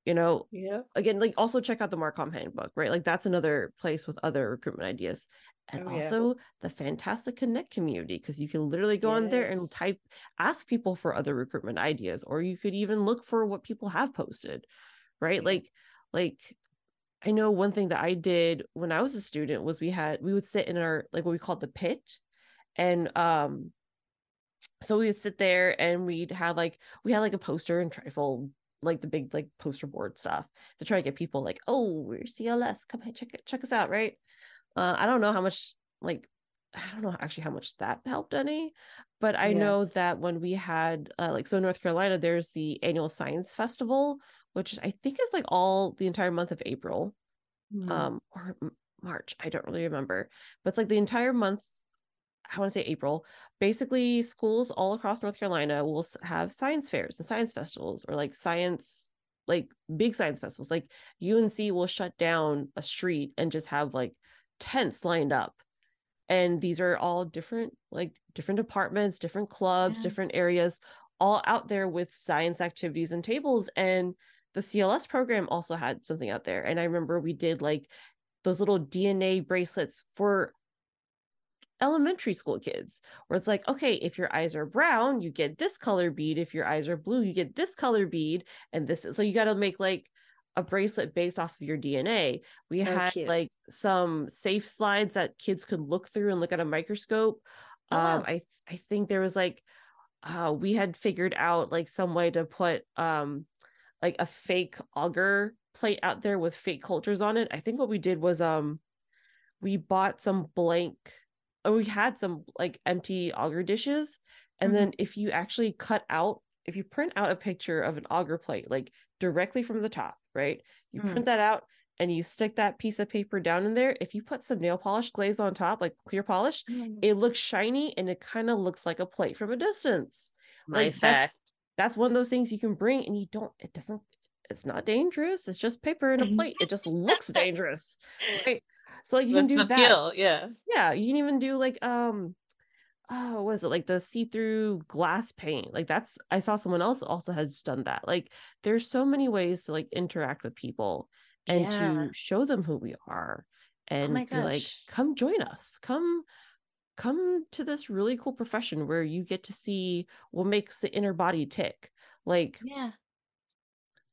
You know, yeah. Again, like, also check out the Marcom handbook, right? Like, that's another place with other recruitment ideas. And oh, yeah. also the Fantastic Connect community, because you can literally go yes. on there and type, ask people for other recruitment ideas, or you could even look for what people have posted, right? Yeah. Like, like, I know one thing that I did when I was a student was we had, we would sit in our, like, what we called the pit. And, um, so we would sit there and we'd have like, we had like a poster and trifold, like the big like poster board stuff to try to get people like, oh, we're C L S, come ahead, check it, check us out, right? Uh, I don't know how much like I don't know actually how much that helped any, but I yeah. know that when we had uh, like so in North Carolina, there's the annual science festival, which I think is like all the entire month of April, mm. um or March, I don't really remember, but it's like the entire month. I want to say April, basically schools all across North Carolina will have science fairs and science festivals or like science, like big science festivals. Like U N C will shut down a street and just have like tents lined up. And these are all different, like different departments, different clubs, yeah. different areas, all out there with science activities and tables. And the C L S program also had something out there. And I remember we did like those little D N A bracelets for elementary school kids, where it's like, okay, if your eyes are brown, you get this color bead. If your eyes are blue, you get this color bead. And this, so you got to make like a bracelet based off of your D N A. We so had cute. Like some safe slides that kids could look through and look at a microscope. Oh, wow. Um, I, I think there was like, uh, we had figured out like some way to put um, like a fake auger plate out there with fake cultures on it. I think what we did was um, we bought some blank Oh, we had some like empty auger dishes. And mm-hmm. then if you actually cut out, if you print out a picture of an auger plate, like directly from the top, right? You mm. print that out and you stick that piece of paper down in there. If you put some nail polish glaze on top, like clear polish, mm. it looks shiny and it kind of looks like a plate from a distance. My like fact. that's that's one of those things you can bring and you don't, it doesn't, it's not dangerous. It's just paper and a plate. It just looks dangerous. Right. So like you That's can do that. Appeal. Yeah. Yeah. You can even do like, um, oh, what is it? Like the see-through glass paint. Like that's, I saw someone else also has done that. Like there's so many ways to like interact with people and yeah. to show them who we are and oh be like, come join us. Come, come to this really cool profession where you get to see what makes the inner body tick. Like, yeah.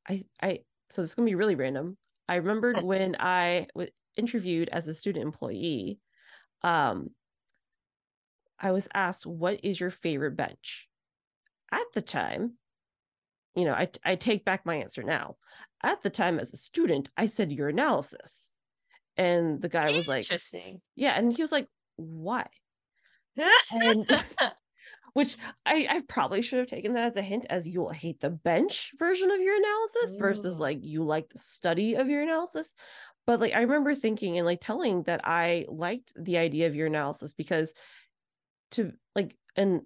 I, I, so this is going to be really random. I remembered when I was interviewed as a student employee, um, I was asked, what is your favorite bench? At the time, you know, I, I take back my answer now. At the time, as a student, I said your analysis. And the guy was like, interesting. Yeah. And he was like, why? and, which I, I probably should have taken that as a hint, as you'll hate the bench version of your analysis. Ooh. Versus like you like the study of your analysis. But like I remember thinking and like telling that I liked the idea of your analysis because to like, and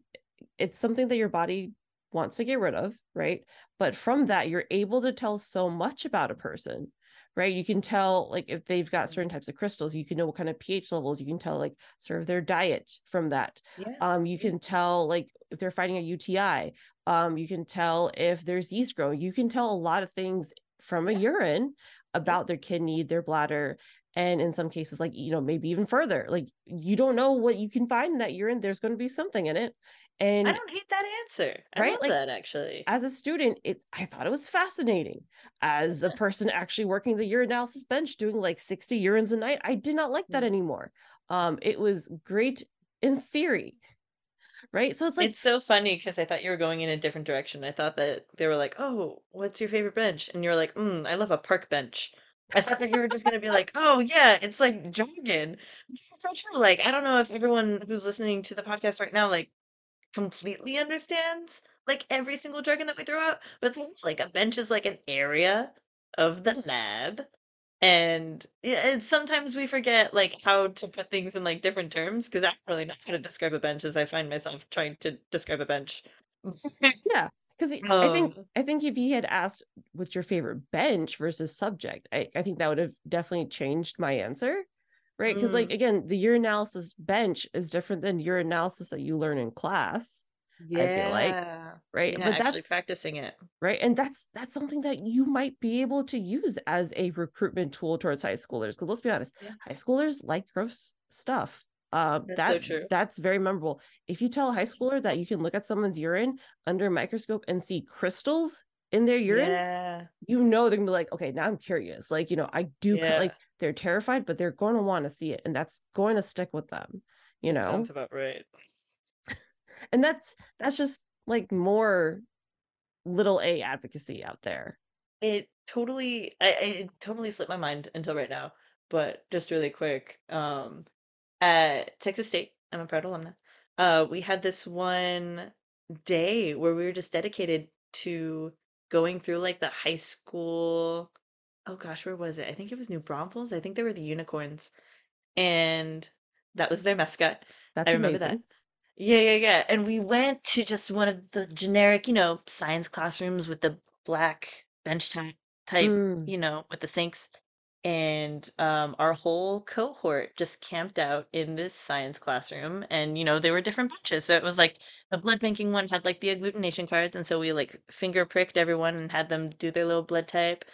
it's something that your body wants to get rid of, right? But from that, you're able to tell so much about a person, right? You can tell like if they've got certain types of crystals, you can know what kind of pH levels, you can tell like sort of their diet from that. Yeah. Um, you can tell like if they're fighting a U T I, um, you can tell if there's yeast growing, you can tell a lot of things from a yeah. urine about their kidney, their bladder, and in some cases, like, you know, maybe even further, like you don't know what you can find in that urine. There's going to be something in it. And I don't hate that answer. I right? love like, that actually. As a student, it I thought it was fascinating. As a person actually working the urinalysis bench, doing like sixty urines a night, I did not like that anymore. Um, it was great in theory, right? So it's like it's so funny because I thought you were going in a different direction. I thought that they were like, "Oh, what's your favorite bench?" And you were like, mm, "I love a park bench." I thought that you were just going to be like, oh, yeah, it's like jargon. It's so true. Like, I don't know if everyone who's listening to the podcast right now, like, completely understands, like, every single jargon that we throw out. But it's like a bench is like an area of the lab. And, and sometimes we forget, like, how to put things in, like, different terms. Because I don't really know how to describe a bench as I find myself trying to describe a bench. Yeah. Because um, I think I think if he had asked what's your favorite bench versus subject, I, I think that would have definitely changed my answer, right? Because mm. like, again, the urinalysis bench is different than urinalysis that you learn in class, yeah. I feel like, right? Yeah, but actually that's, practicing it. Right, and that's that's something that you might be able to use as a recruitment tool towards high schoolers. Because let's be honest, yeah. high schoolers like gross stuff. Uh, that's that, so true. That's very memorable. If you tell a high schooler that you can look at someone's urine under a microscope and see crystals in their urine, yeah. you know they're gonna be like, okay, now I'm curious. Like, you know, I do yeah. like they're terrified, but they're going to want to see it, and that's going to stick with them. You know, sounds about right. And that's that's just like more little A advocacy out there. It totally, I, it totally slipped my mind until right now. But just really quick, um. at Texas State, I'm a proud alumna, uh, we had this one day where we were just dedicated to going through like the high school, oh gosh, where was it? I think it was New Braunfels. I think they were the unicorns. And that was their mascot. That's I remember amazing. That. Yeah, yeah, yeah. And we went to just one of the generic, you know, science classrooms with the black bench type, type mm. you know, with the sinks. And um, our whole cohort just camped out in this science classroom, and you know there were different bunches, so it was like the blood banking one had like the agglutination cards, and so we like finger pricked everyone and had them do their little blood type.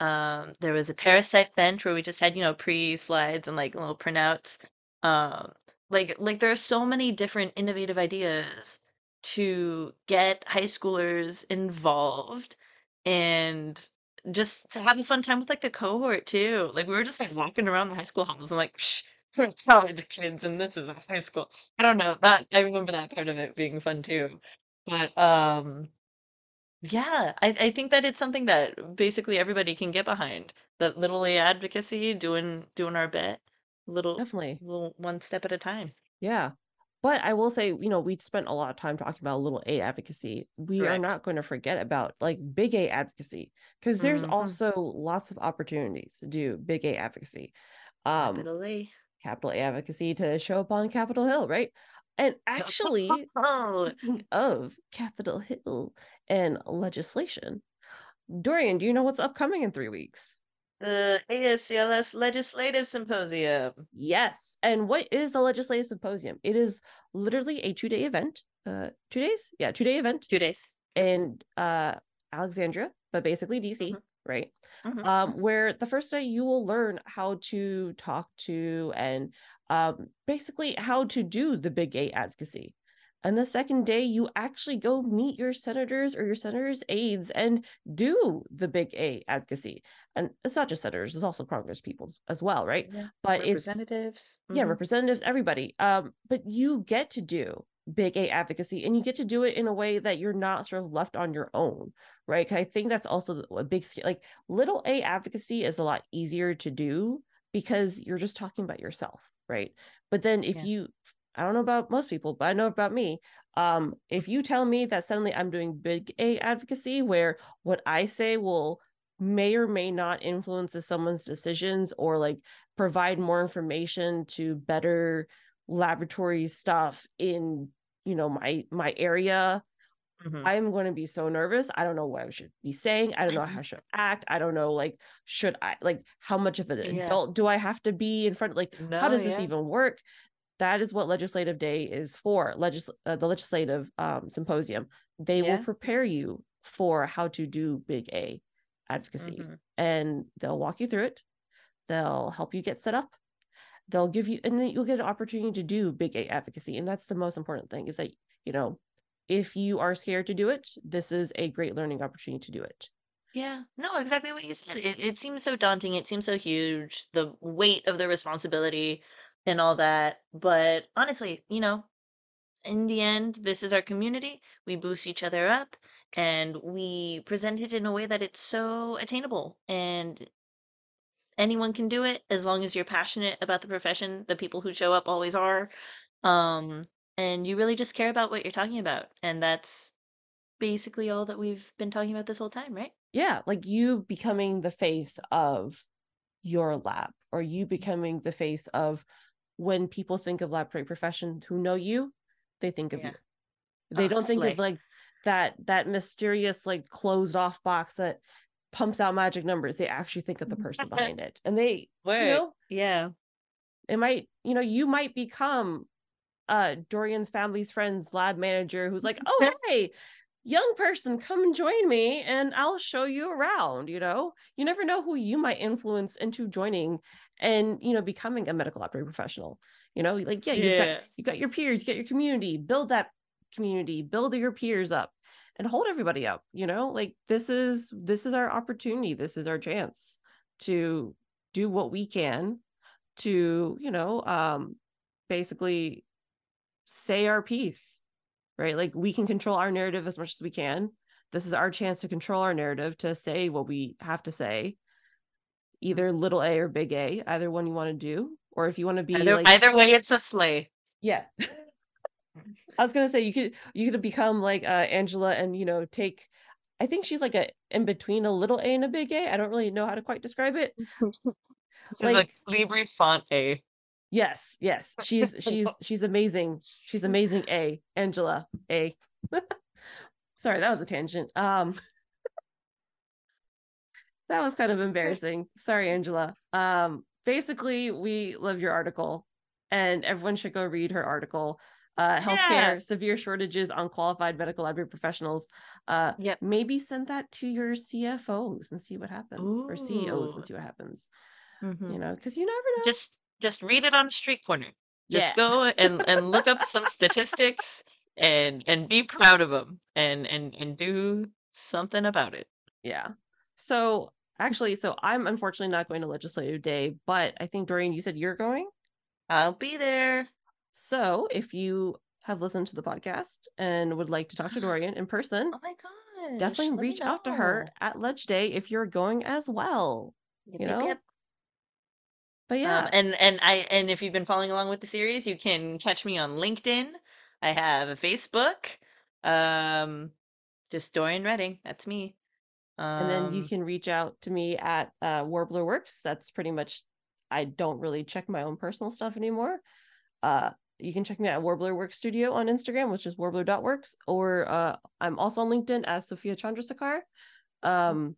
Um, there was a parasite bench where we just had you know pre slides and like little printouts. Um, like like there are so many different innovative ideas to get high schoolers involved and just to have a fun time with like the cohort too. Like we were just like walking around the high school halls and like psh, we're college kids and this is a high school. I don't know that I remember that part of it being fun too. But um yeah, I, I think that it's something that basically everybody can get behind. That little advocacy, doing doing our bit, little definitely little one step at a time. Yeah. But I will say, you know, we spent a lot of time talking about little A advocacy. We Correct. Are not going to forget about like big A advocacy, because there's mm-hmm. also lots of opportunities to do big A advocacy. Um, capital A. Capital A advocacy to show up on Capitol Hill, right? And actually, speaking of Capitol Hill and legislation, Dorian, do you know what's upcoming in three weeks? The A S C L S Legislative Symposium. Yes. And what is the Legislative Symposium? It is literally a two-day event. Uh, two days? Yeah, two-day event. Two days. In uh, Alexandria, but basically D C, mm-hmm. right? Mm-hmm. Um, where the first day you will learn how to talk to and um, basically how to do the big A advocacy. And the second day, you actually go meet your senators or your senators' aides and do the big A advocacy. And it's not just senators, it's also Congress people as well, right? Yeah. But representatives. It's, mm-hmm. Yeah, representatives, everybody. Um, but you get to do big A advocacy, and you get to do it in a way that you're not sort of left on your own, right? I think that's also a big, like little A advocacy is a lot easier to do because you're just talking about yourself, right? But then if yeah. you... I don't know about most people, but I know about me. Um, if you tell me that suddenly I'm doing big A advocacy where what I say will may or may not influence someone's decisions or like provide more information to better laboratory stuff in, you know, my, my area, mm-hmm. I'm going to be so nervous. I don't know what I should be saying. I don't know how I should act. I don't know, like, should I, like, how much of an yeah. adult do I have to be in front of, like, no, how does yeah. this even work? That is what Legislative Day is for, Legis- uh, the Legislative um, Symposium. They yeah. will prepare you for how to do big A advocacy. Mm-hmm. And they'll walk you through it. They'll help you get set up. They'll give you, and then you'll get an opportunity to do big A advocacy. And that's the most important thing is that, you know, if you are scared to do it, this is a great learning opportunity to do it. Yeah, no, exactly what you said. It, it seems so daunting. It seems so huge. The weight of the responsibility and all that. But honestly, you know, in the end, this is our community. We boost each other up and we present it in a way that it's so attainable and anyone can do it as long as you're passionate about the profession. The people who show up always are. Um, and you really just care about what you're talking about. And that's basically all that we've been talking about this whole time, right? Yeah, like you becoming the face of your lab or you becoming the face of when people think of laboratory profession who know you, they think of yeah. you. They Honestly. Don't think of like that, that mysterious, like closed off box that pumps out magic numbers. They actually think of the person behind it. And they, Word. You know, yeah, it might, you know, you might become uh, Dorian's family's friend's lab manager who's like, oh, hey, young person, come join me and I'll show you around. You know, you never know who you might influence into joining and, you know, becoming a medical laboratory professional. You know, like, yeah, you've yeah. got you got your peers, you got your community, build that community, build your peers up and hold everybody up. You know, like this is this is our opportunity. This is our chance to do what we can to, you know, um, basically say our piece. Right? Like we can control our narrative as much as we can. This is our chance to control our narrative, to say what we have to say, either little A or big A, either one you want to do, or if you want to be either, like, either way, it's a slay. Yeah. I was going to say, you could, you could become like uh, Angela and, you know, take, I think she's like a, in between a little A and a big A. I don't really know how to quite describe it. So like, like Libri font A. Yes, yes. She's she's she's amazing. She's amazing A. Angela A. Sorry, that was a tangent. Um that was kind of embarrassing. Sorry, Angela. Um basically we love your article and everyone should go read her article. Uh healthcare, yeah. severe shortages on qualified medical library professionals. Uh yep. Maybe send that to your C F Os and see what happens. Ooh. Or C E Os and see what happens. Mm-hmm. You know, because you never know. Just Just read it on a street corner. Just yeah. go and, and look up some statistics and and be proud of them and, and and do something about it. Yeah. So actually, so I'm unfortunately not going to Legislative Day, but I think, Dorian, you said you're going? I'll be there. So if you have listened to the podcast and would like to talk to Dorian in person, oh my gosh, definitely reach out to her at Ledge Day if you're going as well. Yep, you know? Yep, yep. But yeah, um, and and I and if you've been following along with the series, you can catch me on LinkedIn. I have a Facebook, um, just Dorian Redding. That's me. Um, and then you can reach out to me at uh, Warbler Works. That's pretty much. I don't really check my own personal stuff anymore. Uh, you can check me at Warbler Works Studio on Instagram, which is warbler dot works, or uh, I'm also on LinkedIn as Sophia Chandrasekar. Um,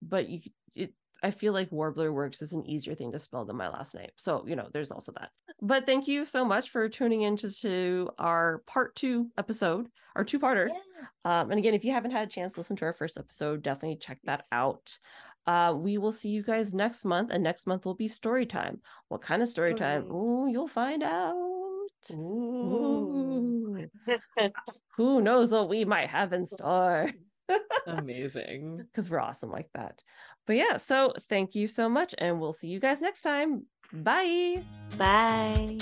but you it. I feel like Warbler Works is an easier thing to spell than my last name. So, you know, there's also that. But thank you so much for tuning in to, to our part two episode, our two-parter. Yeah. Um, and again, if you haven't had a chance to listen to our first episode, definitely check that yes. out. Uh, we will see you guys next month. And next month will be story time. What kind of story time? Ooh, you'll find out. Ooh. Ooh. Who knows what we might have in store. Amazing. Because we're awesome like that. But yeah, so thank you so much, and we'll see you guys next time. Bye. Bye.